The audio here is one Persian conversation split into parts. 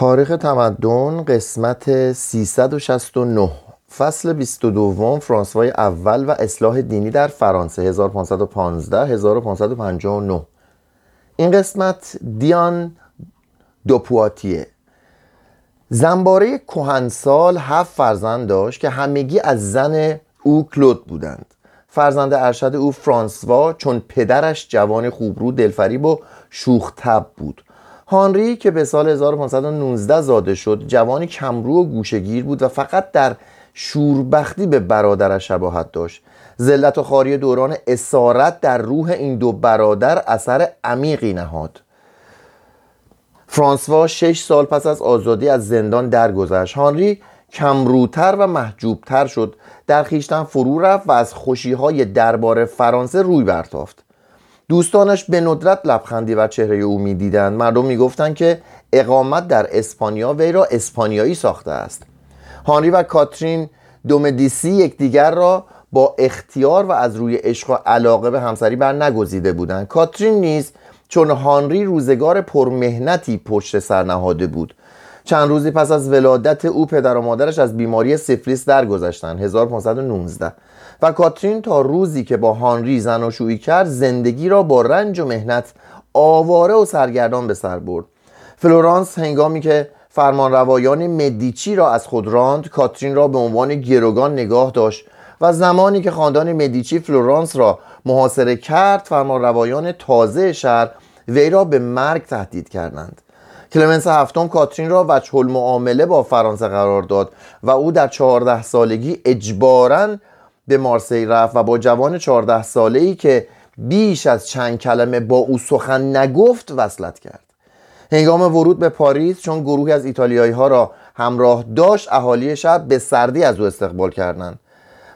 تاریخ تمدن قسمت 369 فصل 22 فرانسوای اول و اصلاح دینی در فرانسه 1515-1559. این قسمت دیان دو پواتیه زنباره کهنسال 7 فرزند داشت که همگی از زن او کلوت بودند. فرزند ارشد او فرانسوا چون پدرش جوان خوبرو، دلفریب و شوخ‌طبع بود. هانری که به سال 1519 زاده شد، جوانی کمرو و گوشه‌گیر بود و فقط در شوربختی به برادرش شباهت داشت. ذلت و خواری دوران اسارت در روح این دو برادر اثر عمیقی نهاد. فرانسوا 6 سال پس از آزادی از زندان درگذشت. هانری کمروتر و محجوبتر شد، در خویشتن فرو رفت و از خوشی‌های دربار فرانسه روی برتافت. دوستانش به ندرت لبخندی بر چهره او می‌دیدند. مردم می‌گفتند که اقامت در اسپانیا وی را اسپانیایی ساخته است. هانری و کاترین دومدیسی یکدیگر را با اختیار و از روی عشق و علاقه به همسری برنگزیده بودند. کاترین نیز چون هانری روزگار پرمهنتی پشت سر نهاده بود. چند روزی پس از ولادت او پدر و مادرش از بیماری سیفلیس درگذشتند 1519 و کاترین تا روزی که با هانری زناشویی کرد زندگی را با رنج و مهنت آواره و سرگردان به سر برد. فلورانس هنگامی که فرمانروایان مدیچی را از خود راند، کاترین را به عنوان گروگان نگاه داشت و زمانی که خاندان مدیچی فلورانس را محاصره کرد، فرمانروایان تازه شهر وی را به مرگ تهدید کردند. کلمنس هفتم کاترین را وجه المعامله با فرانسه قرار داد و او در 14 سالگی اجباراً به مارسی رفت و با جوان 14 ساله‌ای که بیش از چند کلمه با او سخن نگفت وصلت کرد. هنگام ورود به پاریس چون گروهی از ایتالیایی ها را همراه داشت، اهالی شهر به سردی از او استقبال کردند.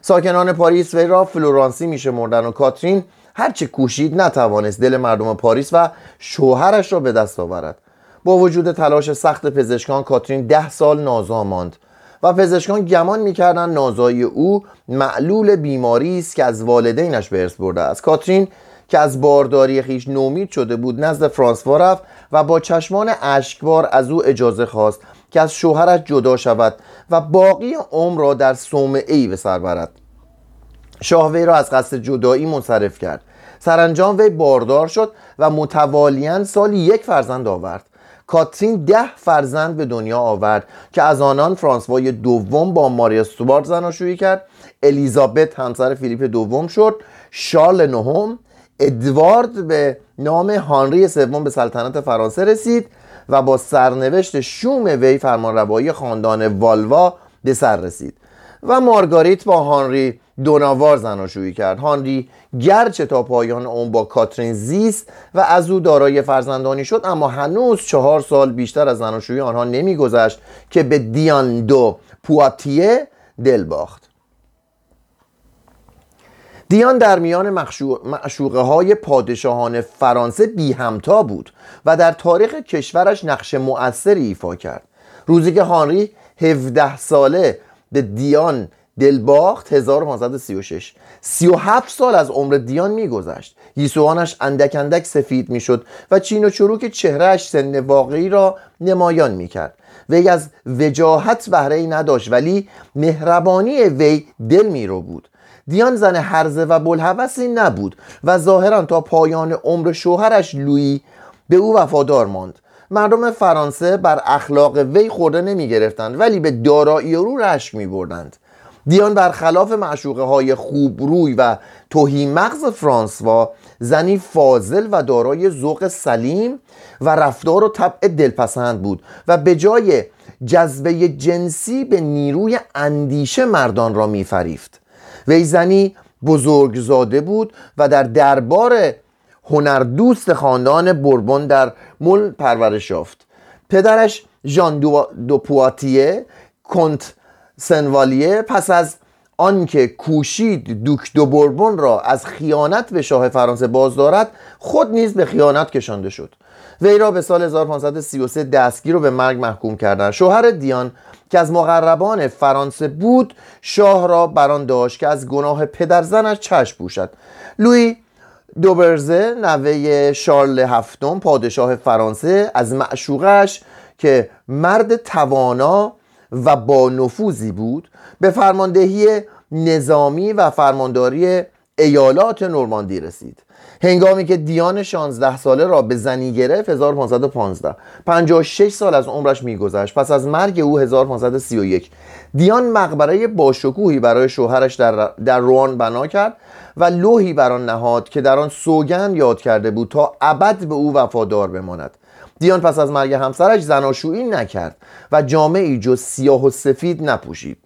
ساکنان پاریس وی را فلورانسی میشمردند و کاترین هرچه کوشید نتوانست دل مردم پاریس و شوهرش را به دست آورد. با وجود تلاش سخت پزشکان، کاترین 10 سال نازا ماند و پزشکان گمان می‌کردند نازایی او معلول بیماری است که از والدینش به ارث برده است. کاترین که از بارداری خویش نومید شده بود، نزد فرانسوا رفت و با چشمان اشکبار از او اجازه خواست که از شوهرش جدا شود و باقی عمر را در صومعه‌ای به سر برد. شاه وی را از قصد جدایی منصرف کرد. سرانجام وی باردار شد و متوالیاً سالی 1 فرزند آورد. کاترین 10 فرزند به دنیا آورد که از آنان فرانسوای دوم با ماریا سوارت زناشویی کرد، الیزابت همسر فیلیپ دوم شد، شارل نهم، ادوارد به نام هانری سوم به سلطنت فرانسه رسید و با سرنوشت شوم وی فرمانروایی خاندان والوا به سر رسید و مارگاریت با هانری دوناوار زناشویی کرد. هانری گرچه تا پایان عمر با کاترین زیست و از او دارای فرزندانی شد، اما هنوز 4 سال بیشتر از زناشویی آنها نمیگذشت که به دیان دو پواتیه دل باخت. دیان در میان معشوقه های پادشاهان فرانسه بی همتا بود و در تاریخ کشورش نقش مؤثری ایفا کرد. روزی که هانری 17 ساله به دیان دل باخت 1536، 37 سال از عمر دیان میگذشت. گیسوانش اندک اندک سفید میشد و چین و چروک چهرهش سن واقعی را نمایان میکرد. وی از وجاهت بهره‌ای نداشت، ولی مهربانی وی دل میرو بود. دیان زن هرزه و بلهوسی نبود و ظاهرا تا پایان عمر شوهرش لویی به او وفادار ماند. مردم فرانسه بر اخلاق وی خورده نمی گرفتند، ولی به دارایی او رشک می بردند. دیان برخلاف معشوقه های خوبروی و تهی مغز فرانسوا، زنی فاضل و دارای ذوق سلیم و رفتار و طبع دلپسند بود و به جای جذبه جنسی به نیروی اندیشه مردان را می فریفت. وی زنی بزرگزاده بود و در دربار هنردوست خاندان بوربون در مل پرورش یافت. پدرش ژان دو پواتیه کنت سنوالیه پس از آنکه کوشید دوک دو بوربون را از خیانت به شاه فرانسه باز دارد، خود نیز به خیانت کشانده شد. وی را به سال 1533 دستگیر و به مرگ محکوم کردند. شوهر دیان که از مقربان فرانسه بود، شاه را بران داشت که از گناه پدر زنش چشم پوشد. لویی دوبرزه، نوه شارل هفتم پادشاه فرانسه، از معشوقش که مرد توانا و با نفوذی بود، به فرماندهی نظامی و فرمانداری ایالات نورماندی رسید. هنگامی که دیان 16 ساله را به زنی گرفت 1515، 56 سال از عمرش می‌گذشت. پس از مرگ او 1531 دیان مقبره باشکوهی برای شوهرش در روان بنا کرد و لوحی بر آن نهاد که در آن سوگند یاد کرده بود تا ابد به او وفادار بماند. دیان پس از مرگ همسرش زناشویی نکرد و جامه‌ای جز سیاه و سفید نپوشید.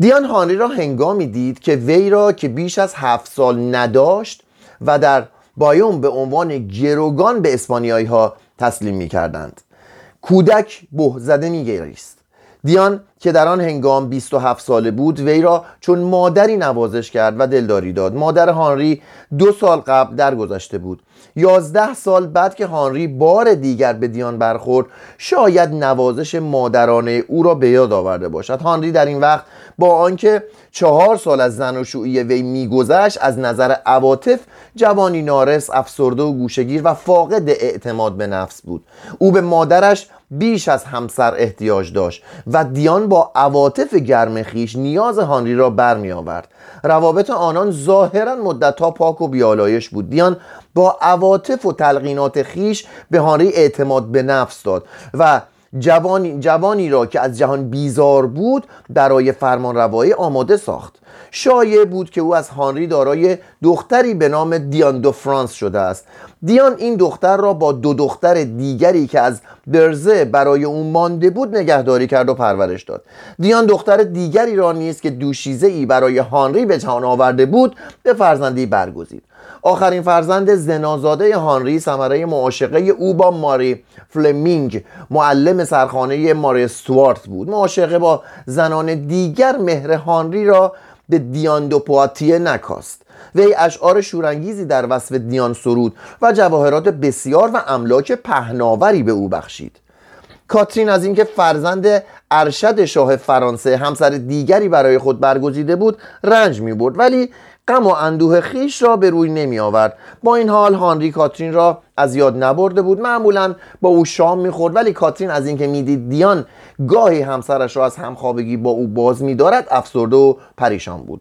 دیان هانری را هنگامی دید که وی را که بیش از 7 سال نداشت و در بایوم به عنوان گروگان به اسپانیایی ها تسلیم می کردند. کودک به زده می گریست. دیان که در آن هنگام 27 ساله بود وی را چون مادری نوازش کرد و دلداری داد. مادر هانری 2 سال قبل درگذشته بود. 11 سال بعد که هانری بار دیگر به دیان برخورد شاید نوازش مادرانه او را به یاد آورده باشد. هانری در این وقت با آنکه 4 سال از زناشویی وی میگذشت از نظر عواطف جوانی نارس، افسرده و گوشه‌گیر و فاقد اعتماد به نفس بود. او به مادرش بیش از همسر احتیاج داشت و دیان با عواطف گرم خویش نیاز هانری را برمی آورد. روابط آنان ظاهرا مدت‌ها پاک و بیالایش بود. دیان با عواطف و تلقینات خویش به هانری اعتماد به نفس داد و جوانی را که از جهان بیزار بود برای فرمانروایی آماده ساخت. شایع بود که او از هانری دارای دختری به نام دیان دو فرانس شده است. دیان این دختر را با 2 دختر دیگری که از برزه برای او مانده بود نگهداری کرد و پرورش داد. دیان دختر دیگری را نیز که دوشیزه‌ای برای هانری به جهان آورده بود به فرزندی برگزید. آخرین فرزند زنازاده هانری ثمره معاشقه او با ماری فلمینگ، معلم سرخانه ماری سوارت بود. معاشقه با زنان دیگر مهر هانری را به دیان دو پواتیه نکاست. وی اشعار شورانگیزی در وصف دیان سرود و جواهرات بسیار و املاک پهناوری به او بخشید. کاترین از اینکه فرزند ارشد شاه فرانسه همسر دیگری برای خود برگزیده بود رنج می برد، ولی غم و اندوه خیش را به روی نمی آورد. با این حال هانری کاترین را از یاد نبرده بود. معمولا با او شام می خورد، ولی کاترین از اینکه می دید دیان گاهی همسرش را از همخوابگی با او باز می دارد افسرده و پریشان بود.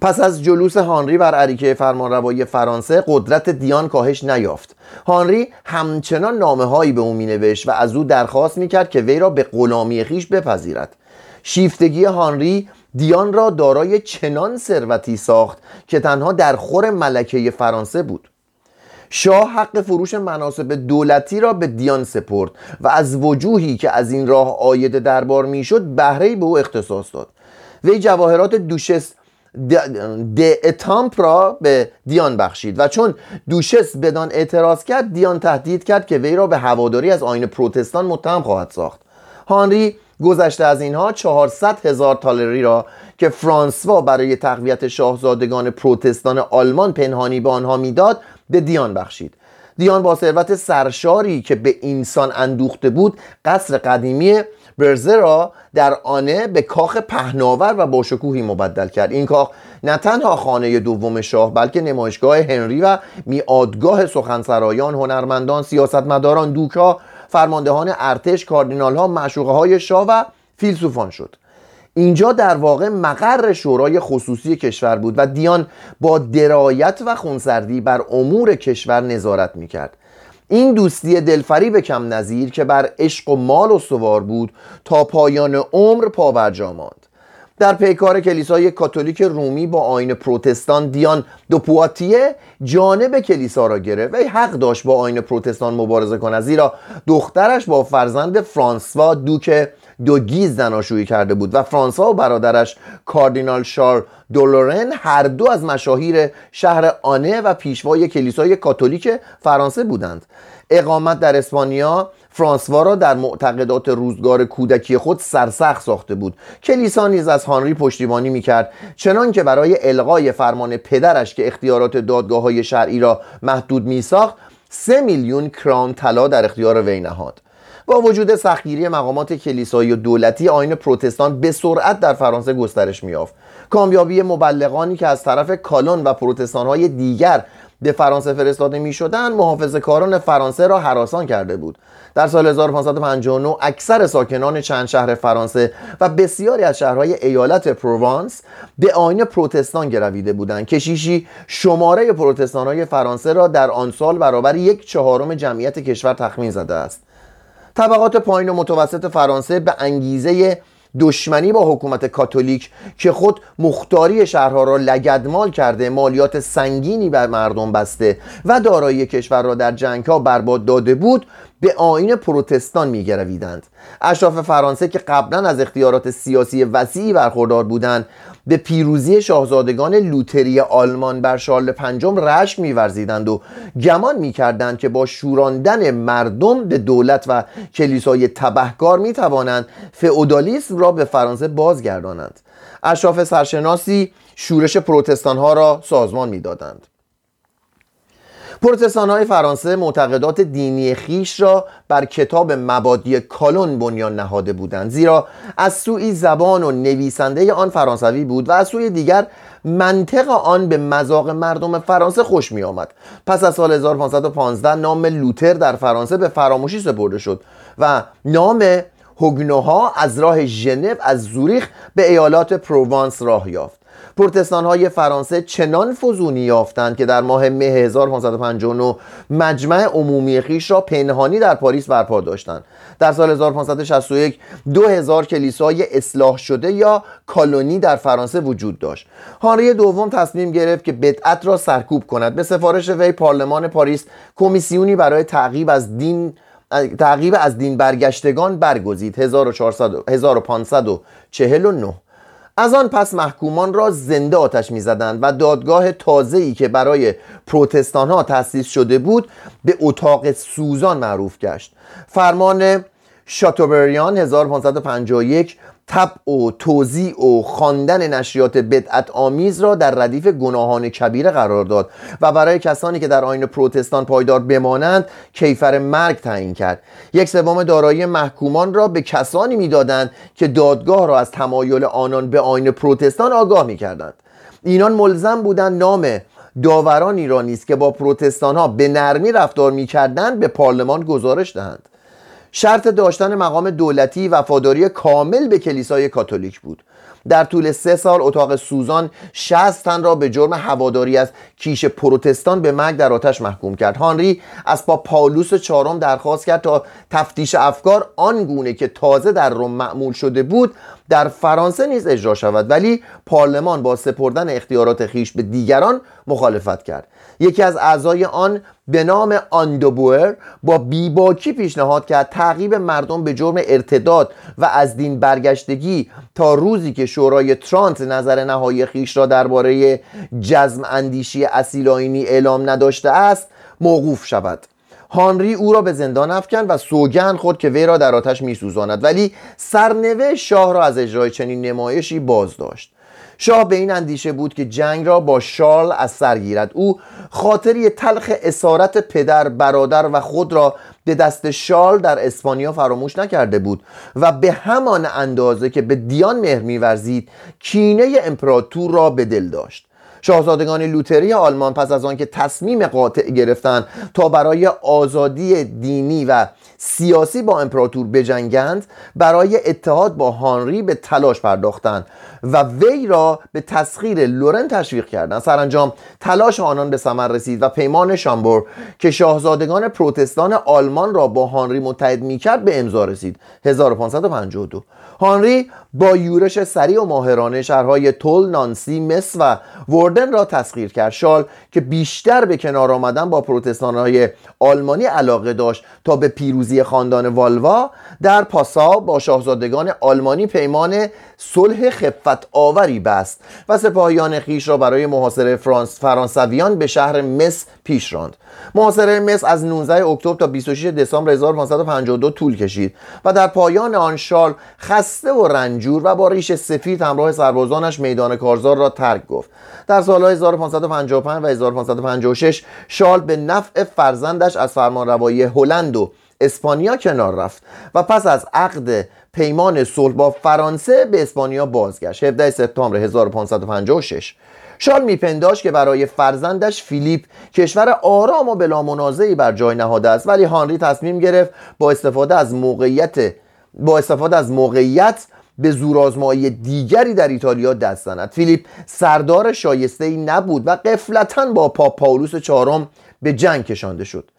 پس از جلوس هانری بر اریکه فرمانروایی فرانسه قدرت دیان کاهش نیافت. هانری همچنان نامه‌هایی به او مینوشت و از او درخواست می‌کرد که وی را به غلامی خیش بپذیرد. شیفتگی هانری دیان را دارای چنان ثروتی ساخت که تنها در خور ملکه فرانسه بود. شاه حق فروش مناصب دولتی را به دیان سپرد و از وجوهی که از این راه عاید دربار می‌شد بهره‌ای به او اختصاص داد. وی جواهرات دوشس ده اتامپ را به دیان بخشید و چون دوشس بدان اعتراض کرد دیان تهدید کرد که وی را به هواداری از آیین پروتستان متهم خواهد ساخت. هانری گذشته از اینها 400,000 تالری را که فرانسوا برای تقویت شاهزادگان پروتستان آلمان پنهانی به آنها میداد به دیان بخشید. دیان با ثروت سرشاری که به انسان اندوخته بود قصر قدیمی برزه را در آنه به کاخ پهناور و باشکوهی مبدل کرد. این کاخ نه تنها خانه دوم شاه بلکه نمایشگاه هنری و میادگاه سخنسرایان، هنرمندان، سیاستمداران، دوکا، فرماندهان ارتش، کاردینال‌ها، معشوقه‌های شاه و فیلسوفان شد. اینجا در واقع مقر شورای خصوصی کشور بود و دیان با درایت و خونسردی بر امور کشور نظارت میکرد. این دوستی دلفریب کم نظیر که بر عشق و مال استوار بود تا پایان عمر پابرجا ماند. در پیکار کلیسای کاتولیک رومی با آیین پروتستان دیان دو پواتیه جانب کلیسا را گرفت. وی حق داشت با آیین پروتستان مبارزه کند زیرا دخترش با فرزند فرانسوا دوک دو گیز زناشویی کرده بود و فرانسوا و برادرش کاردینال شارل دولورن هر دو از مشاهیر شهر آنه و پیشوای کلیسای کاتولیک فرانسه بودند. اقامت در اسپانیا فرانسوا را در معتقدات روزگار کودکی خود سرسخت ساخته بود. کلیسا نیز از هانری پشتیبانی میکرد، چنان که برای الغای فرمان پدرش که اختیارات دادگاه‌های شرعی را محدود میساخت 3,000,000 کرون طلا در اختیار وی نهاد. با وجود سختگیری مقامات کلیسایی و دولتی آیین پروتستان به سرعت در فرانسه گسترش می‌یافت. کامیابی مبلغانی که از طرف کالون و پروتستان‌های دیگر به فرانسه فرستاده می شدند محافظه‌کاران فرانسه را هراسان کرده بود. در سال 1559 اکثر ساکنان چند شهر فرانسه و بسیاری از شهرهای ایالت پروانس به آیین پروتستان گرویده بودند. کشیشی شماره پروتستان‌های فرانسه را در آن سال برابر 1/4 جمعیت کشور تخمین زده است. طبقات پایین و متوسط فرانسه به انگیزه دشمنی با حکومت کاتولیک که خود مختاری شهرها را لگدمال کرده، مالیات سنگینی بر مردم بسته و دارایی کشور را در جنگ‌ها برباد داده بود، به آیین پروتستان می‌گرویدند. اشراف فرانسه که قبلا از اختیارات سیاسی وسیعی برخوردار بودند، به پیروزی شاهزادگان لوتری آلمان بر شارل پنجم رشک می‌ورزیدند و گمان می‌کردند که با شوراندن مردم به دولت و کلیسای تبهکار می‌توانند فئودالیسم را به فرانسه بازگردانند. اشراف سرشناسی شورش پروتستان‌ها را سازمان می‌دادند. پروتستان‌های فرانسه معتقدات دینی خیش را بر کتاب مبادی کالون بنیان نهاده بودند، زیرا از سوی زبان و نویسنده آن فرانسوی بود و از سوی دیگر منطق آن به مذاق مردم فرانسه خوش می آمد. پس از سال 1515 نام لوتر در فرانسه به فراموشی سپرده شد و نام هوگنوها از راه ژنو از زوریخ به ایالات پروانس راه یافت. پروتستان‌های فرانسه چنان فزونی یافتند که در ماه مه 1559 مجمع عمومی خویش را پنهانی در پاریس برپا داشتند. در سال 1561 2000 کلیسای اصلاح شده یا کالونی در فرانسه وجود داشت. هانری دوم تصمیم گرفت که بدعت را سرکوب کند. به سفارش وی پارلمان پاریس کمیسیونی برای تعقیب از دین برگشتگان برگزید. 1449 از آن پس محکومان را زنده آتش می‌زدند و دادگاه تازه‌ای که برای پروتستان‌ها تأسیس شده بود به اتاق سوزان معروف گشت. فرمان شاتوبریان 1551 طبع و توزیع و خواندن نشریات بدعت آمیز را در ردیف گناهان کبیره قرار داد و برای کسانی که در آیین پروتستان پایدار بمانند کیفر مرگ تعیین کرد. 1/3 دارایی محکومان را به کسانی میدادند که دادگاه را از تمایل آنان به آیین پروتستان آگاه میکردند. اینان ملزم بودند نام داورانی را نیز که با پروتستان ها به نرمی رفتار میکردند به پارلمان گزارش دهند. شرط داشتن مقام دولتی وفاداری کامل به کلیسای کاتولیک بود. در طول 3 سال اتاق سوزان 60 تن را به جرم هواداری از کیش پروتستان به مرگ در آتش محکوم کرد. هانری از پاپ پاولوس چهارم درخواست کرد تا تفتیش افکار آنگونه که تازه در روم معمول شده بود در فرانسه نیز اجرا شود، ولی پارلمان با سپردن اختیارات خویش به دیگران مخالفت کرد. یکی از اعضای آن به نام آندوبور با بیباکی پیشنهاد کرد تعقیب مردم به جرم ارتداد و از دین برگشتگی تا روزی که شورای ترانت نظر نهایی خویش را درباره جزم اندیشی اصیلاینی اعلام نداشته است موقوف شود. هانری او را به زندان افکند و سوگند خورد که وی را در آتش می‌سوزاند، ولی سرنوشت شاه را از اجرای چنین نمایشی باز داشت. شاه به این اندیشه بود که جنگ را با شارل از سر گیرد. او خاطری تلخ اسارت پدر، برادر و خود را به دست شارل در اسپانیا فراموش نکرده بود و به همان اندازه که به دیان مهر می‌ورزید کینه امپراتور را به دل داشت. شاهزادگان لوتری آلمان پس از آنکه تصمیم قاطع گرفتند تا برای آزادی دینی و سیاسی با امپراتور بجنگند، برای اتحاد با هانری به تلاش پرداختند و وی را به تسخیر لورن تشویق کردند. سرانجام تلاش آنان به ثمر رسید و پیمان شامبور که شاهزادگان پروتستان آلمان را با هانری متحد می‌کرد به امضا رسید. 1552 هانری با یورش سریع و ماهرانه شهرهای تول، نانسی، مس و وردن را تسخیر کرد. شارل که بیشتر به کنار آمدن با پروتستان‌های آلمانی علاقه داشت تا به پیروزی خاندان والوا، در پاسا با شاهزادگان آلمانی پیمان صلح خفت آوری بست و سپاهیان خویش را برای محاصره فرانسویان به شهر مس پیش راند. محاصره مس از 19 اکتبر تا 26 دسامبر 1552 طول کشید و در پایان آن شارل خسته و رنجور و با ریش سفید همراه سربازانش میدان کارزار را ترک گفت. در سال‌های 1555 و 1556 شارل به نفع فرزندش از فرمانروایی هلند و اسپانیا کنار رفت و پس از عقد پیمان صلح با فرانسه به اسپانیا بازگشت. 17 سپتامبر 1556 شارل میپنداشت که برای فرزندش فیلیپ کشور آرام و بلا منازعی بر جای نهاده است، ولی هانری تصمیم گرفت با استفاده از موقعیت به زورآزمایی دیگری در ایتالیا دست زند. فیلیپ سردار شایسته‌ای نبود و غفلتاً با پاپ پائولوس چهارم به جنگ کشانده شد.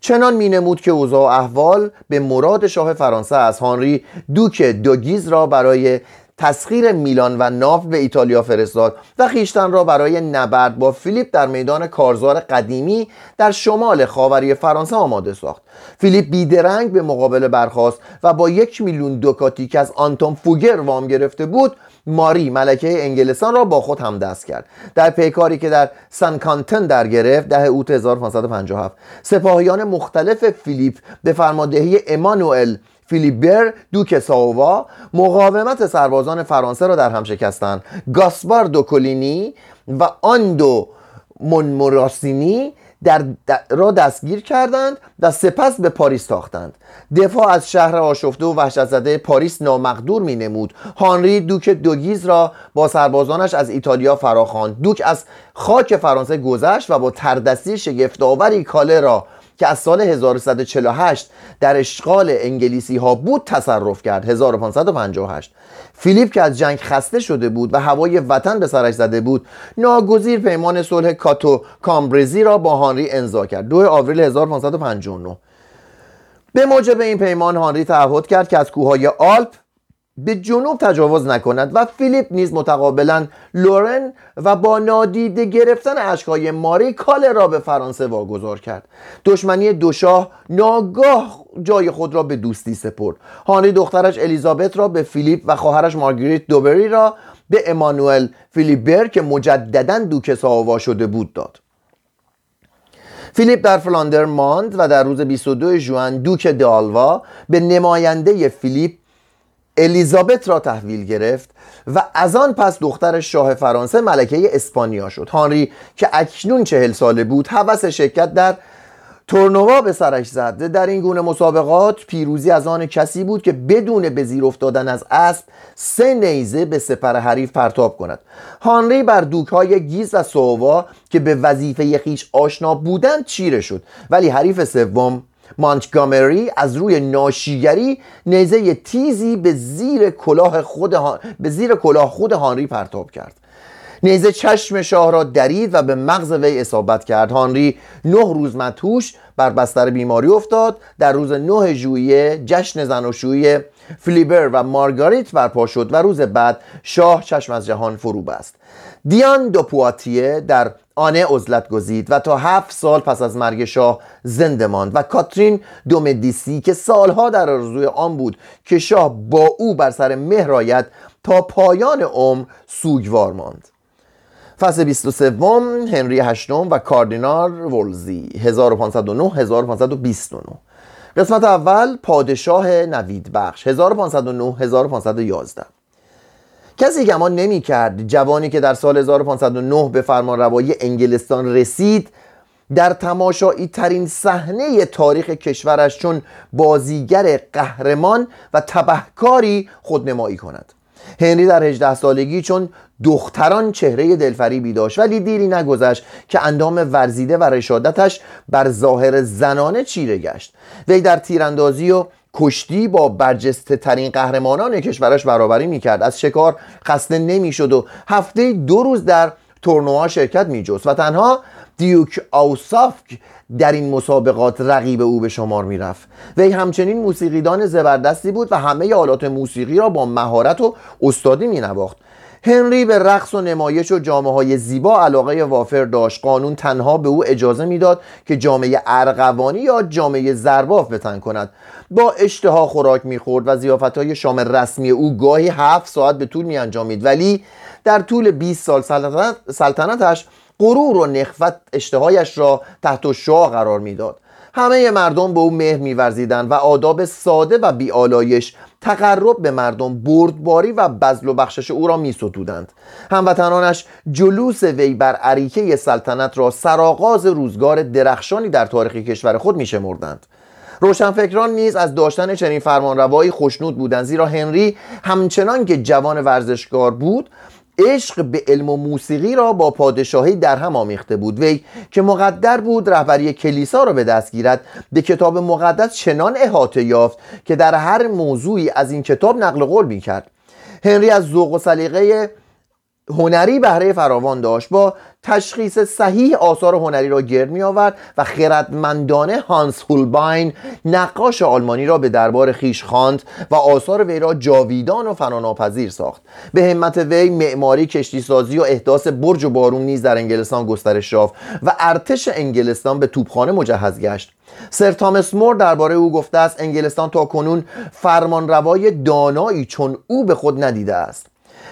چنان مینمود که اوضاع و احوال به مراد شاه فرانسه از هانری دوک دوگیز را برای تسخیر میلان و ناو به ایتالیا فرستاد و خیشتن را برای نبرد با فیلیپ در میدان کارزار قدیمی در شمال خاوری فرانسه آماده ساخت. فیلیپ بیدرنگ به مقابله برخاست و با 1,000,000 دکاتی که از آنتون فوگر وام گرفته بود، ماری ملکه انگلستان را با خود همدست کرد. در پیکاری که در سن کانتن در گرفت، 10 اوت 1557، سپاهیان مختلف فیلیپ به فرماندهی امانوئل فیلیبر دوک ساوا مقاومت سربازان فرانسه را در هم شکستند. گاسپار دو کولینی و آندو مونموراسینی را دستگیر کردند و سپس به پاریس تاختند. دفاع از شهر آشفته و وحشت زده پاریس نامقدور می نمود. هانری دوک دوگیز را با سربازانش از ایتالیا فراخواند. دوک از خاک فرانسه گذشت و با تردستی شگفت‌آوری کاله را که از سال 1148 در اشغال انگلیسی ها بود تصرف کرد. 1558 فیلیپ که از جنگ خسته شده بود و هوای وطن به سرش زده بود، ناگزیر پیمان صلح کاتو کامبرزی را با هانری امضا کرد. 2 آوریل 1559. به موجب این پیمان هانری تعهد کرد که از کوههای آلپ به جنوب تجاوز نکند و فیلیپ نیز متقابلا لورن و با نادیده گرفتن اشک‌های ماری کاله را به فرانسه واگذار کرد. دشمنی دو شاه ناگاه جای خود را به دوستی سپرد. هانری دخترش الیزابت را به فیلیپ و خواهرش مارگاریت دوبری را به امانوئل فیلیبر که مجدداً دوک ساوا شده بود داد. فیلیپ در فلاندر ماند و در روز 22 ژوئن دوک دالوا به نماینده فیلیپ الیزابت را تحویل گرفت و از آن پس دختر شاه فرانسه ملکه اسپانیا شد. هانری که اکنون 40 ساله بود، هوس شرکت در تورنوا به سرش زد. در این گونه مسابقات پیروزی از آن کسی بود که بدون به زیر افتادن از اسب 3 نیزه به سپر حریف پرتاب کند. هانری بر دوک‌های گیز و سووا که به وظیفه خویش آشنا بودند چیره شد، ولی حریف سوم مانتگامری از روی ناشیگری نیزه تیزی به زیر کلاه خود هانری پرتاب کرد. نیزه چشم شاه را درید و به مغز وی اصابت کرد. هانری 9 روز مدهوش بر بستر بیماری افتاد. در روز 9 ژوئیه جشن زناشویی فلیبر و مارگاریت برپا شد و روز بعد شاه چشم از جهان فرو بست. دیان دو پواتیه در آنه عزلت گزید و تا 7 سال پس از مرگ شاه زنده ماند و کاترین دومدیسی که سالها در آرزوی آن بود که شاه با او بر سر مهر آید تا پایان عمر سوگوار ماند. فصل 23 هنری هشتم و کاردینال وولزی 1509-1529. قسمت اول پادشاه نوید بخش 1509-1511. کسی گمان نمی کرد جوانی که در سال 1509 به فرمانروایی انگلستان رسید در تماشایی ترین صحنه تاریخ کشورش چون بازیگر قهرمان و تبهکاری خودنمایی کند. هنری در 18 سالگی چون دختران چهره دلفریبی داشت، ولی دیری نگذشت که اندام ورزیده و رشادتش بر ظاهر زنانه چیره گشت. وی در تیراندازی و کشتی با برجسته ترین قهرمانان کشورش برابری میکرد. از شکار خسته نمیشد و هفته 2 روز در تورنوها شرکت میجست و تنها دیوک آوسافک در این مسابقات رقیب او به شمار میرفت. وی همچنین موسیقیدان زبردستی بود و همه آلات موسیقی را با مهارت و استادی مینواخت. هنری به رقص و نمایش و جامه‌های زیبا علاقه وافر داشت. قانون تنها به او اجازه میداد که جامه ارغوانی یا جامه زرباف به تن کند. با اشتها خوراک میخورد و ضیافت‌های شام رسمی او گاهی 7 ساعت به طول میانجامید، ولی در طول 20 سال سلطنتش غرور و نخوت اشتهایش را تحت شعاع قرار میداد. همه مردم به او مهر می‌ورزیدند و آداب ساده و بی‌آلایش تقرب به مردم، بردباری و بذل و بخشش او را می‌ستودند. هموطنانش جلوس وی بر اریکه سلطنت را سرآغاز روزگار درخشانی در تاریخ کشور خود می‌شمردند. روشنفکران نیز از داشتن چنین فرمانروایی خوشنود بودند، زیرا هنری همچنان که جوان ورزشکار بود عشق به علم و موسیقی را با پادشاهی در هم آمیخته بود. وی که مقدر بود رهبری کلیسا را به دست گیرد، به کتاب مقدس چنان احاطه یافت که در هر موضوعی از این کتاب نقل قول می‌کرد. هنری از ذوق و سلیقه هنری بهره فراوان داشت. با تشخیص صحیح آثار هنری را گرد می آورد و خردمندانه هانس هولباین نقاش آلمانی را به دربار خویش خواند و آثار وی را جاویدان و فناناپذیر ساخت. به همت وی معماری، کشتیسازی و احداث برج و بارون نیز در انگلستان گسترش یافت و ارتش انگلستان به توپخانه مجهز گشت. سر تامس مور درباره او گفته است انگلستان تا کنون فرمانروای دانایی چون او به خود ندیده است.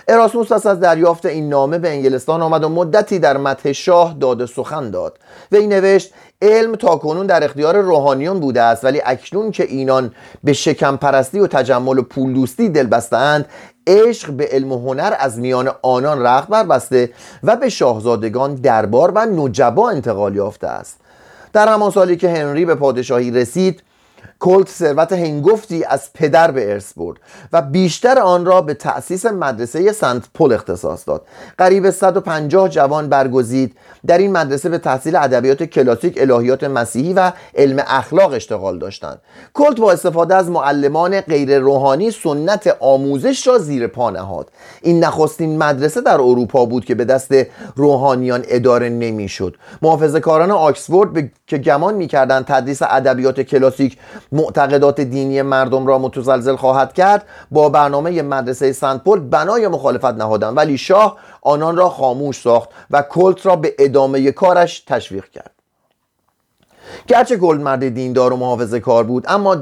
اراسموس از دریافت این نامه به انگلستان آمد و مدتی در مطح شاه داد سخن داد. وی نوشت علم تاکنون در اختیار روحانیون بوده است، ولی اکنون که اینان به شکم پرستی و تجمل و پول دوستی دل بسته‌اند، عشق به علم و هنر از میان آنان رخت بر بسته و به شاهزادگان، دربار و نجبا انتقال یافته است. در همان سالی که هنری به پادشاهی رسید، کولت ثروت هنگفتی از پدر به ارث برد و بیشتر آن را به تأسیس مدرسه سنت پل اختصاص داد. قریب 150 جوان برگزید. در این مدرسه به تحصیل ادبیات کلاسیک، الهیات مسیحی و علم اخلاق اشتغال داشتند. کولت با استفاده از معلمان غیر روحانی سنت آموزش را زیر پا نهاد. این نخستین مدرسه در اروپا بود که به دست روحانیان اداره نمی‌شد. محافظه‌کاران آکسفورد که گمان می‌کردند تدریس ادبیات کلاسیک معتقدات دینی مردم را متزلزل خواهد کرد، با برنامه مدرسه سنت پل بنای مخالفت نهادند، ولی شاه آنان را خاموش ساخت و کولت را به ادامه کارش تشویق کرد. گرچه کولت مرد دیندار و محافظه‌کار بود، اما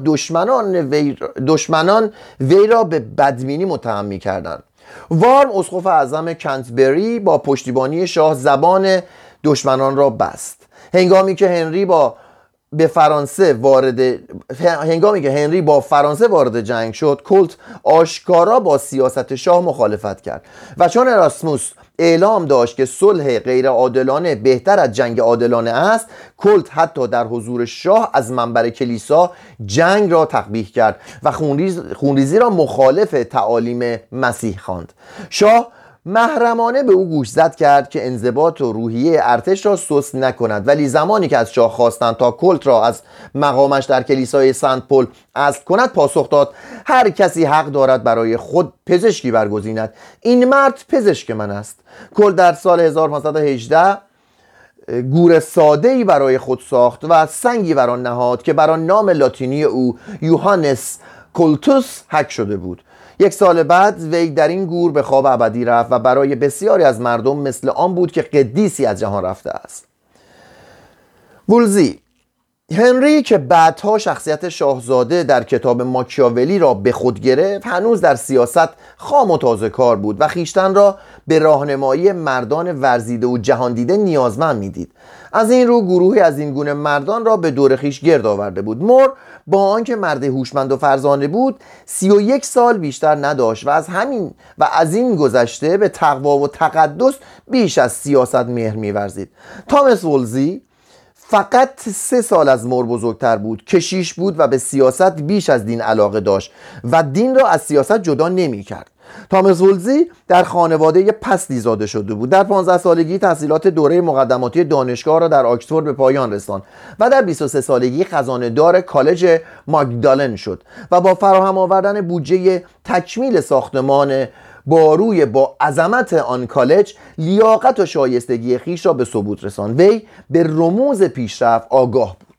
دشمنان وی را به بدبینی متهم می‌کردند. وارم اسقف اعظم کنتبری با پشتیبانی شاه زبان دشمنان را بست. هنگامی که هنری با فرانسه وارد جنگ شد، کولت آشکارا با سیاست شاه مخالفت کرد و چون اراسموس اعلام داشت که صلح غیر عادلانه بهتر از جنگ عادلانه است، کولت حتی در حضور شاه از منبر کلیسا جنگ را تقبیح کرد و خونریزی را مخالف تعالیم مسیح خواند. شاه محرمانه به او گوشزد کرد که انضباط و روحیه ارتش را سست نکند، ولی زمانی که از شاه خواستند تا کولت را از مقامش در کلیسای سنت پل عزل کند، پاسخ داد هر کسی حق دارد برای خود پزشکی برگزیند، این مرد پزشک من است. کولت در سال 1518 گور ساده‌ای برای خود ساخت و سنگی بر آن نهاد که بر آن نام لاتینی او یوهانس کولتوس حک شده بود. یک سال بعد وی در این گور به خواب ابدی رفت و برای بسیاری از مردم مثل آن بود که قدیسی از جهان رفته است. وولزی هنری که بعدها شخصیت شاهزاده در کتاب ماکیاولی را به خود گرفت، هنوز در سیاست خام و تازه کار بود و خیشتن را به راهنمایی مردان ورزیده و جهان دیده نیازمند میدید. از این رو گروهی از این گونه مردان را به دور خیش گرد آورده بود. مور با آنکه مرد هوشمند و فرزانه بود، 31 سال بیشتر نداشت و از این گذشته به تقوا و تقدس بیش از سیاست مهر می‌ورزید. تامس وولزی فقط 3 سال از مور بزرگتر بود، کشیش بود و به سیاست بیش از دین علاقه داشت و دین را از سیاست جدا نمی کرد. تامس وولزی در خانواده پستی زاده شده بود. در 15 سالگی تحصیلات دوره مقدماتی دانشگاه را در آکسفورد به پایان رساند و در 23 سالگی خزانه‌دار کالج ماگدالن شد و با فراهم آوردن بودجه تکمیل ساختمان باروی با عظمت آن کالج، لیاقت و شایستگی خویش را به ثبوت رساند. وی به رموز پیشرفت آگاه بود.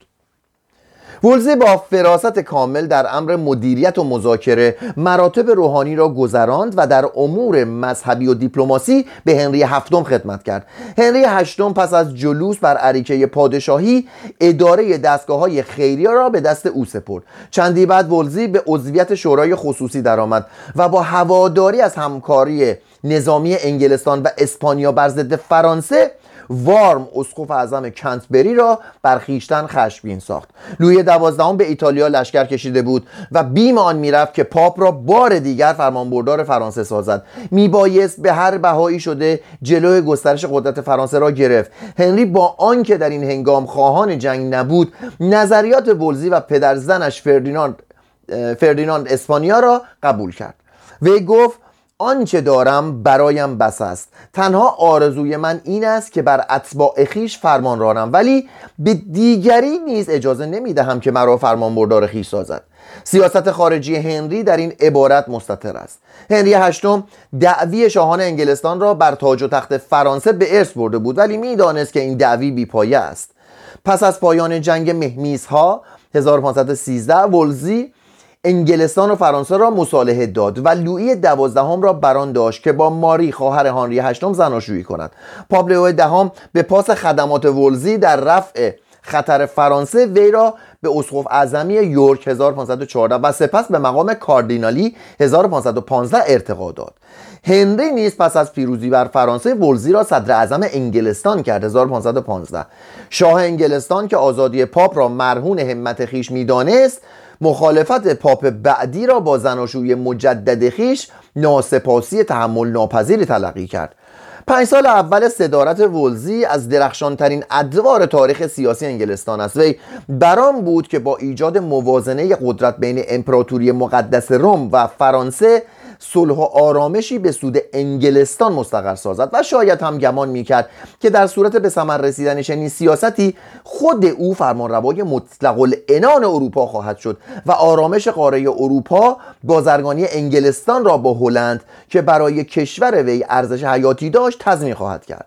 وولزی با فراست کامل در امر مدیریت و مذاکره مراتب روحانی را گذراند و در امور مذهبی و دیپلماسی به هنری هفتم خدمت کرد. هنری هشتم پس از جلوس بر اریکه پادشاهی، اداره دستگاه‌های خیریه را به دست او سپرد. چندی بعد وولزی به عضویت شورای خصوصی درآمد و با هواداری از همکاری نظامی انگلستان و اسپانیا بر ضد فرانسه، وارم اسقف اعظم کنتبری را بر خویشتن خشمگین ساخت. لویی دوازدهم به ایتالیا لشکر کشیده بود و بیم آن میرفت که پاپ را بار دیگر فرمانبردار فرانسه سازد. میبایست به هر بهایی شده جلوی گسترش قدرت فرانسه را گرفت. هنری با آنکه در این هنگام خواهان جنگ نبود، نظریات وولزی و پدر زنش فردیناند اسپانیا را قبول کرد. وی گفت آنچه دارم برایم بس است. تنها آرزوی من این است که بر اتباع خیش فرمان رانم، ولی به دیگری نیز اجازه نمی دهم که مرا فرمان بردار خیش سازد. سیاست خارجی هنری در این عبارت مستتر است. هنری هشتم دعوی شاهان انگلستان را بر تاج و تخت فرانسه به ارث برده بود، ولی می دانست که این دعوی بی‌پایه است. پس از پایان جنگ مهمیزها 1513 وولزی انگلستان و فرانسه را مصالحه داد و لویی دوازدهم را بران داشت که با ماری خواهر هانری هشتم زناشویی کند. پابلو دهم به پاس خدمات وولزی در رفع خطر فرانسه وی را به اسقف اعظمی یورک 1514 و سپس به مقام کاردینالی 1515 ارتقا داد. هنری نیز پس از پیروزی بر فرانسه وولزی را صدر اعظم انگلستان کرد 1515. شاه انگلستان که آزادی پاپ را مرهون همت خیش می‌دانست، مخالفت پاپ بعدی را با زناشویی مجدد خیش ناسپاسی تحمل ناپذیری تلقی کرد. 5 سال اول صدارت وولزی از درخشانترین ادوار تاریخ سیاسی انگلستان است. وی بران بود که با ایجاد موازنه قدرت بین امپراتوری مقدس روم و فرانسه صلح و آرامشی به سود انگلستان مستقر سازد و شاید هم گمان میکرد که در صورت به ثمر رسیدن چنین سیاستی خود او فرمانروای مطلق العنان اروپا خواهد شد و آرامش قاره اروپا بازرگانی انگلستان را با هلند که برای کشور وی ارزش حیاتی داشت تضمین خواهد کرد.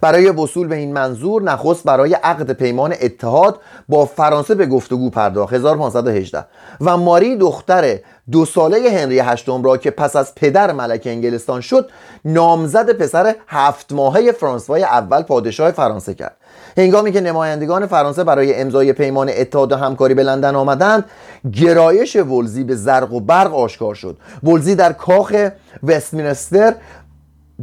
برای وصول به این منظور نخست برای عقد پیمان اتحاد با فرانسه به گفتگو پرداخت 1518 و ماری دختر 2 ساله هنری هشتم را که پس از پدر ملک انگلستان شد نامزد پسر 7 ماهه فرانسوای اول پادشاه فرانسه کرد. هنگامی که نمایندگان فرانسه برای امضای پیمان اتحاد و همکاری به لندن آمدند، گرایش وولزی به زرق و برق آشکار شد. وولزی در کاخ وستمینستر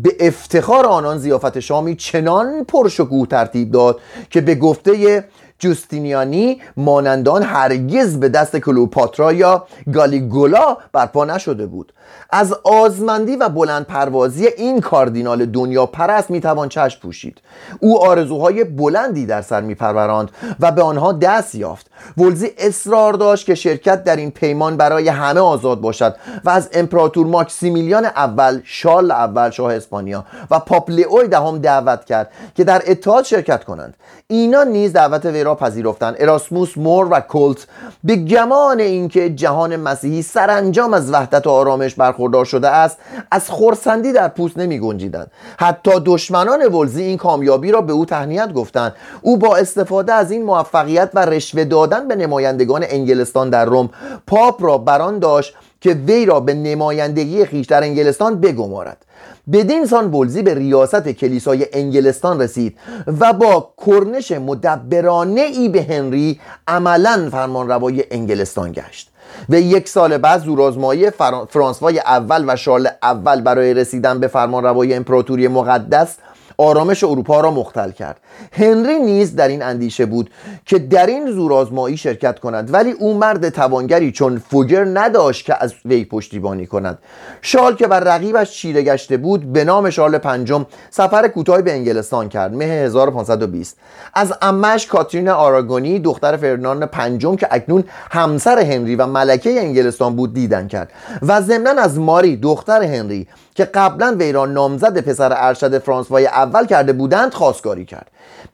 به افتخار آنان ضیافت شامی چنان پرشکوه ترتیب داد که به گفته جوستینیانی مانندان هرگز به دست کلوپاترا یا گالیگولا برپا نشده بود. از آزمندی و بلندپروازی این کاردینال دنیا پرست میتوان چشم پوشید. او آرزوهای بلندی در سر میپروراند و به آنها دست یافت. وولزی اصرار داشت که شرکت در این پیمان برای همه آزاد باشد و از امپراتور ماکسیمیلیان اول، شارل اول شاه اسپانیا و پاپ لئوی دهم دعوت کرد که در اتحاد شرکت کنند. اینا نیز دعوت وی را پذیرفتند. اراسموس، مور و کولت به گمان اینکه جهان مسیحی سرانجام از وحدت و آرامش برخوردار شده است، از خرسندی در پوست نمی گنجیدند. حتی دشمنان وولزی این کامیابی را به او تهنیت گفتند. او با استفاده از این موفقیت و رشوه دادن به نمایندگان انگلستان در روم، پاپ را بران داشت که وی را به نمایندگی خیش در انگلستان بگمارد. بدین سان وولزی به ریاست کلیسای انگلستان رسید و با کرنش مدبرانه ای به هنری عملاً فرمانروای انگلستان گشت و 1 سال بعد زورآزمایی فرانسوای اول و شارل اول برای رسیدن به فرمانروای امپراتوری مقدس آرامش اروپا را مختل کرد. هنری نیز در این اندیشه بود که در این زورآزمایی شرکت کند، ولی او مرد توانگری چون فوگر نداشت که از وی پشتیبانی کند. شارل که بر رقیبش چیره گشته بود به نام شارل پنجم سفر کوتاهی به انگلستان کرد مه 1520. از عمه‌اش کاترین آراگونی دختر فرناند پنجم که اکنون همسر هنری و ملکه انگلستان بود دیدن کرد و ضمناً از ماری دختر هنری که قبلا وی را نامزد پسر ارشد فرانسوای اول کرده بودند خواستگاری کرد،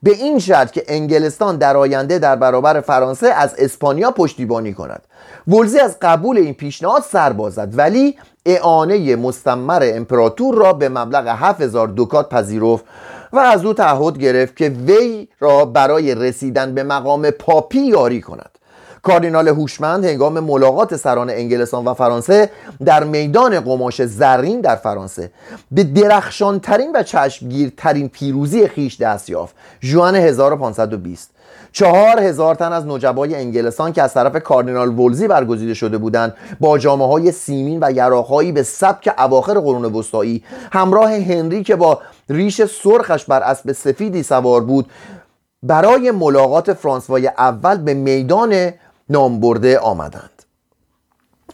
به این شرط که انگلستان در آینده در برابر فرانسه از اسپانیا پشتیبانی کند. وولزی از قبول این پیشنهاد سر باز زد، ولی اعانه مستمر امپراتور را به مبلغ 7000 دوکات پذیرفت و از او تعهد گرفت که وی را برای رسیدن به مقام پاپی یاری کند. کاردینال هوشمند هنگام ملاقات سران انگلستان و فرانسه در میدان قماش زرین در فرانسه به درخشانترین و چشمگیرترین پیروزی خیش دست یافت. ژوئن 1520 4000 تن از نجبای انگلستان که از طرف کاردینال وولزی برگزیده شده بودند با جامه‌های سیمین و یراق‌هایی به سبک اواخر قرون وسطایی همراه هنری که با ریش سرخش بر اسب سفیدی سوار بود برای ملاقات فرانسوای اول به میدان نام برده آمدند.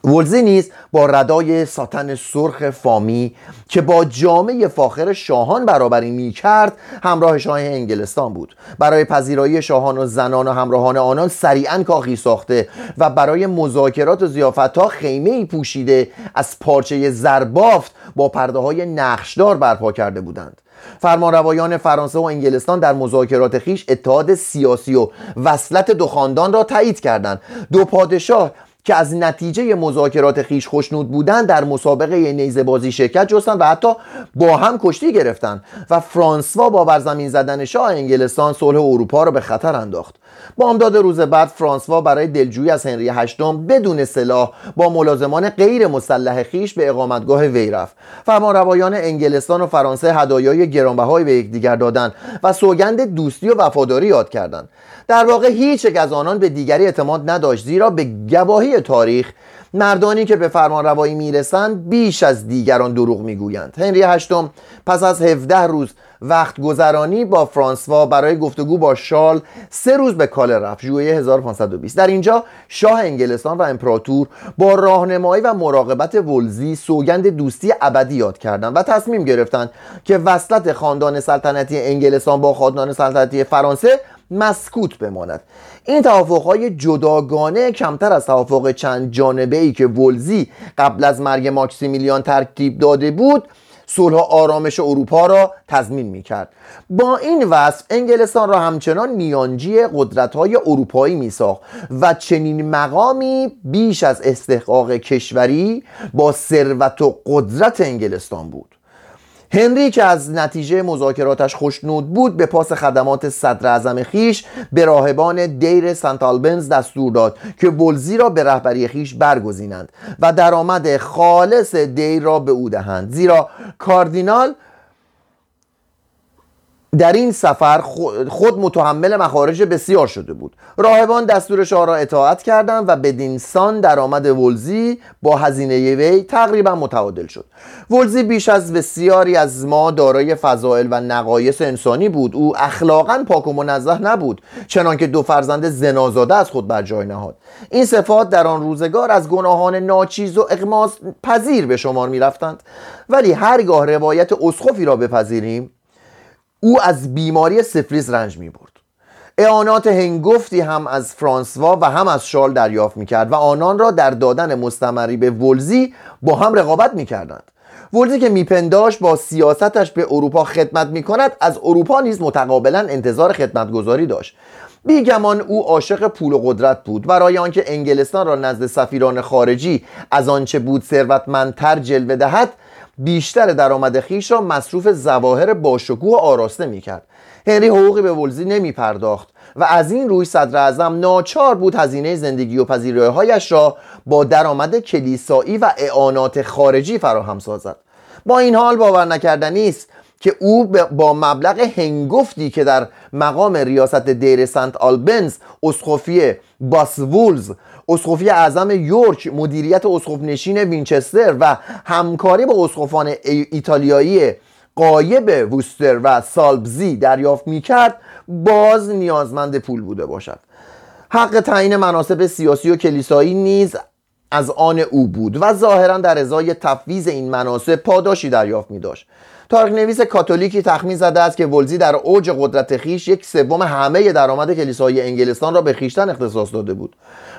وولزی نیز با ردای ساتن سرخ فامی که با جامه فاخر شاهان برابری می کرد همراه شاه انگلستان بود. برای پذیرایی شاهان و زنان و همراهان آنان سریعا کاخی ساخته و برای مذاکرات و ضیافت‌ها خیمه‌ای پوشیده از پارچه زربافت با پرده‌های نقشدار برپا کرده بودند. فرمانروایان فرانسه و انگلستان در مذاکرات خویش اتحاد سیاسی و وصلت دو خاندان را تایید کردند. دو پادشاه که از نتیجه مذاکرات خویش خوشنود بودند در مسابقه نیزه‌بازی شرکت جستند و حتی با هم کشتی گرفتند و فرانسوا با برزمین زدن شاه انگلستان صلح اروپا را به خطر انداخت. بامداد روز بعد فرانسوا برای دلجویی از هنری هشتم بدون سلاح با ملازمان غیر مسلح خویش به اقامتگاه وی رفت. فرمانروایان انگلستان و فرانسه هدایای گرانبهایی به یکدیگر دادند و سوگند دوستی و وفاداری یاد کردند. در واقع هیچ یک از آنان به دیگری اعتماد نداشت، زیرا به گواهی تاریخ مردانی که به فرمانروایی میرسند بیش از دیگران دروغ میگویند. هنری هشتم پس از 17 روز وقت گذرانی با فرانسوا برای گفتگو با شارل 3 روز به کاله رفت، ژوئیه 1520. در اینجا شاه انگلستان و امپراتور با راهنمایی و مراقبت وولزی سوگند دوستی ابدی یاد کردند و تصمیم گرفتند که وصلت خاندان سلطنتی انگلستان با خاندان سلطنتی فرانسه مسکوت بماند. این توافق‌های جداگانه کمتر از توافق چند جانبه‌ای که وولزی قبل از مرگ ماکسیمیلیان ترتیب داده بود صلح و آرامش اروپا را تضمین می‌کرد. با این وصف انگلستان را همچنان میانجی قدرت‌های اروپایی می‌ساخت و چنین مقامی بیش از استحقاق کشوری با ثروت و قدرت انگلستان بود. هنری که از نتیجه مذاکراتش خوشنود بود به پاس خدمات صدر اعظم خیش به راهبان دیر سنت آلبنز دستور داد که وولزی را به رهبری خیش برگزینند و درآمد خالص دیر را به او دهند، زیرا کاردینال در این سفر خود متحمل مخارج بسیار شده بود. راهبان دستور شاه را اطاعت کردند و بدین سان درآمد وولزی با هزینه وی تقریبا متعادل شد. وولزی بیش از بسیاری از ما دارای فضائل و نقایص انسانی بود. او اخلاقا پاک و منزه نبود، چنانکه 2 فرزند زنازاده از خود بر جای نهاد. این صفات در آن روزگار از گناهان ناچیز و اغماس پذیر به شمار می‌رفتند، ولی هرگاه روایت اسخفی را بپذیریم او از بیماری سفلیس رنج می برد. اعانات هنگفتی هم از فرانسوا و هم از شارل دریافت می کرد و آنان را در دادن مستمری به وولزی با هم رقابت می کردند. وولزی که میپنداشت با سیاستش به اروپا خدمت می کند از اروپا نیز متقابلا انتظار خدمتگزاری داشت. بیگمان او عاشق پول و قدرت بود. برای آنکه انگلستان را نزد سفیران خارجی از آنچه بود ثروتمندتر جلوه دهد بیشتر درآمد خیش را مصروف ظواهر باشکوه و آراسته میکرد. هنری حقوقی به وولزی نمی پرداخت و از این روی صدراعظم ناچار بود هزینه زندگی و پذیرایی‌هایش را با درآمد کلیسایی و اعانات خارجی فراهم سازد. با این حال باور نکردنی است که او با مبلغ هنگفتی که در مقام ریاست دیر سنت آلبنز اسقفی باسولز، اسقفی اعظم یورک، مدیریت اسقف نشین وینچستر و همکاری با اسقفان ایتالیایی قایب ووستر و سالبزی دریافت میکرد باز نیازمند پول بوده باشد. حق تعیین مناصب سیاسی و کلیسایی نیز از آن او بود و ظاهرا در ازای تفویض این مناصب پاداشی دریافت می‌داشت. تاریخ نویس کاتولیکی تخمین زده است که وولزی در اوج قدرت خیش 1/3 همه درآمد کلیسای انگلستان را به خیشتن اختصاص داده بود.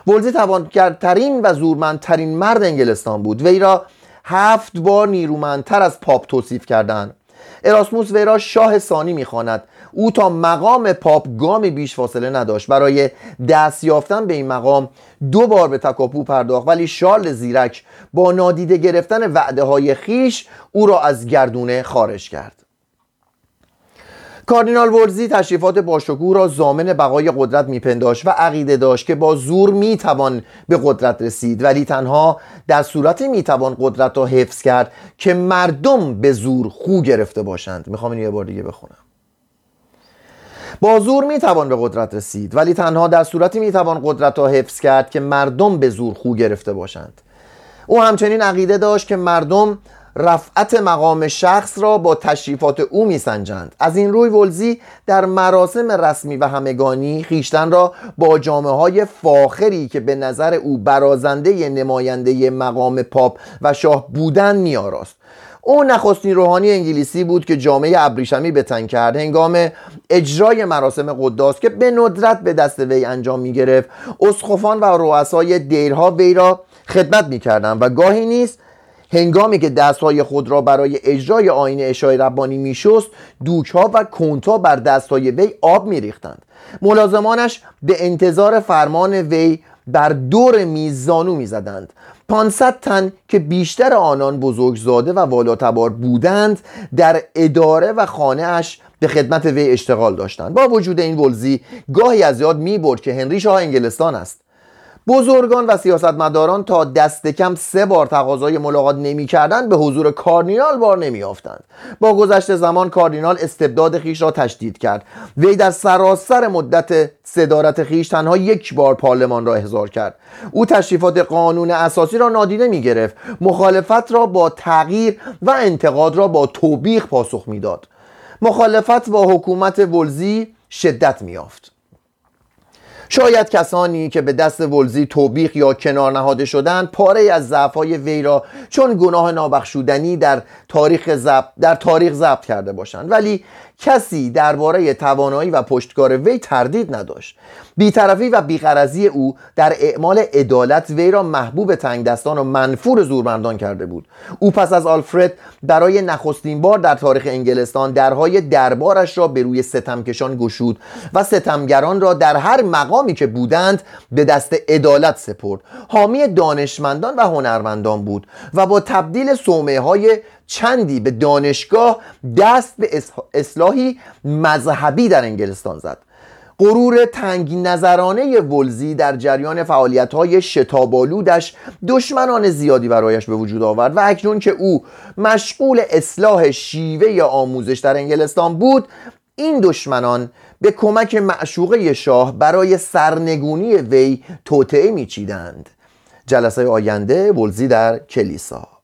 وولزی توانگرترین و زورمندترین مرد انگلستان بود. وی را 7 بار نیرومندتر از پاپ توصیف کردند. اراسموس وی را شاه ثانی می‌خواند. او تا مقام پاپ گامی بیش فاصله نداشت. برای دست یافتن به این مقام 2 بار به تکاپو پرداخت، ولی شارل زیرک با نادیده گرفتن وعده‌های خیش او را از گردونه خارج کرد. کاردینال وولزی تشریفات باشکوه را ضامن بقای قدرت میپنداشت و عقیده داشت که با زور میتوان به قدرت رسید، ولی تنها در صورتی میتوان قدرت را حفظ کرد که مردم به زور خو گرفته باشند. میخوام این یه بار دیگه بخونم. با زور میتوان به قدرت رسید، ولی تنها در صورتی میتوان قدرت را حفظ کرد که مردم به زور خو گرفته باشند. او همچنین عقیده داشت که مردم رفعت مقام شخص را با تشریفات او میسنجند. از این روی وولزی در مراسم رسمی و همگانی خویشتن را با جامه‌های فاخری که به نظر او برازنده نماینده مقام پاپ و شاه بودن می‌آراست. او نخستین روحانی انگلیسی بود که جامعه ابریشمی به تن کرد. هنگام اجرای مراسم قداس که به ندرت به دست وی انجام می گرفت، اسقفان و رؤسای دیرها وی را خدمت می کردند و گاهی نیست هنگامی که دستهای خود را برای اجرای آیین عشای ربانی می شست، دوکها و کنتها بر دستهای وی آب می ریختند. ملازمانش به انتظار فرمان وی بر دور میز زانو می زدند. 500 تن که بیشتر آنان بزرگزاده و والاتبار بودند در اداره و خانه اش به خدمت وی اشتغال داشتند. با وجود این، وولزی گاهی از یاد می برد که هنری شاه انگلستان است. بزرگان و سیاستمداران تا دست کم 3 بار تقاضای ملاقات نمی‌کردند، به حضور کاردینال بار نمی‌یافتند. با گذشت زمان کاردینال استبداد خیش را تشدید کرد. وی در سراسر مدت صدارت خیش تنها 1 بار پارلمان را احضار کرد. او تشریفات قانون اساسی را نادیده می‌گرفت، مخالفت را با تغییر و انتقاد را با توبیخ پاسخ می‌داد. مخالفت با حکومت وولزی شدت می‌یافت. شاید کسانی که به دست وولزی توبیخ یا کنار نهاده شدند، پاره از ضعف‌های وی را چون گناه نابخشودنی در تاریخ ثبت کرده باشند، ولی کسی درباره توانایی و پشتکار وی تردید نداشت. بی‌طرفی و بی‌غرضی او در اعمال عدالت وی را محبوب تنگدستان و منفور زورمندان کرده بود. او پس از آلفرد برای نخستین بار در تاریخ انگلستان درهای دربارش را به روی ستمکشان گشود و ستمگران را در هر مقامی که بودند به دست عدالت سپرد. حامی دانشمندان و هنرمندان بود و با تبدیل صومعه‌های چندی به دانشگاه دست به اصلاحی مذهبی در انگلستان زد. غرور تنگ نظرانه وولزی در جریان فعالیت‌های شتاب‌آلودش دشمنان زیادی برایش به وجود آورد و اکنون که او مشغول اصلاح شیوه آموزش در انگلستان بود، این دشمنان به کمک معشوقه شاه برای سرنگونی وی توطئه می‌چیدند. جلسه آینده وولزی در کلیسا.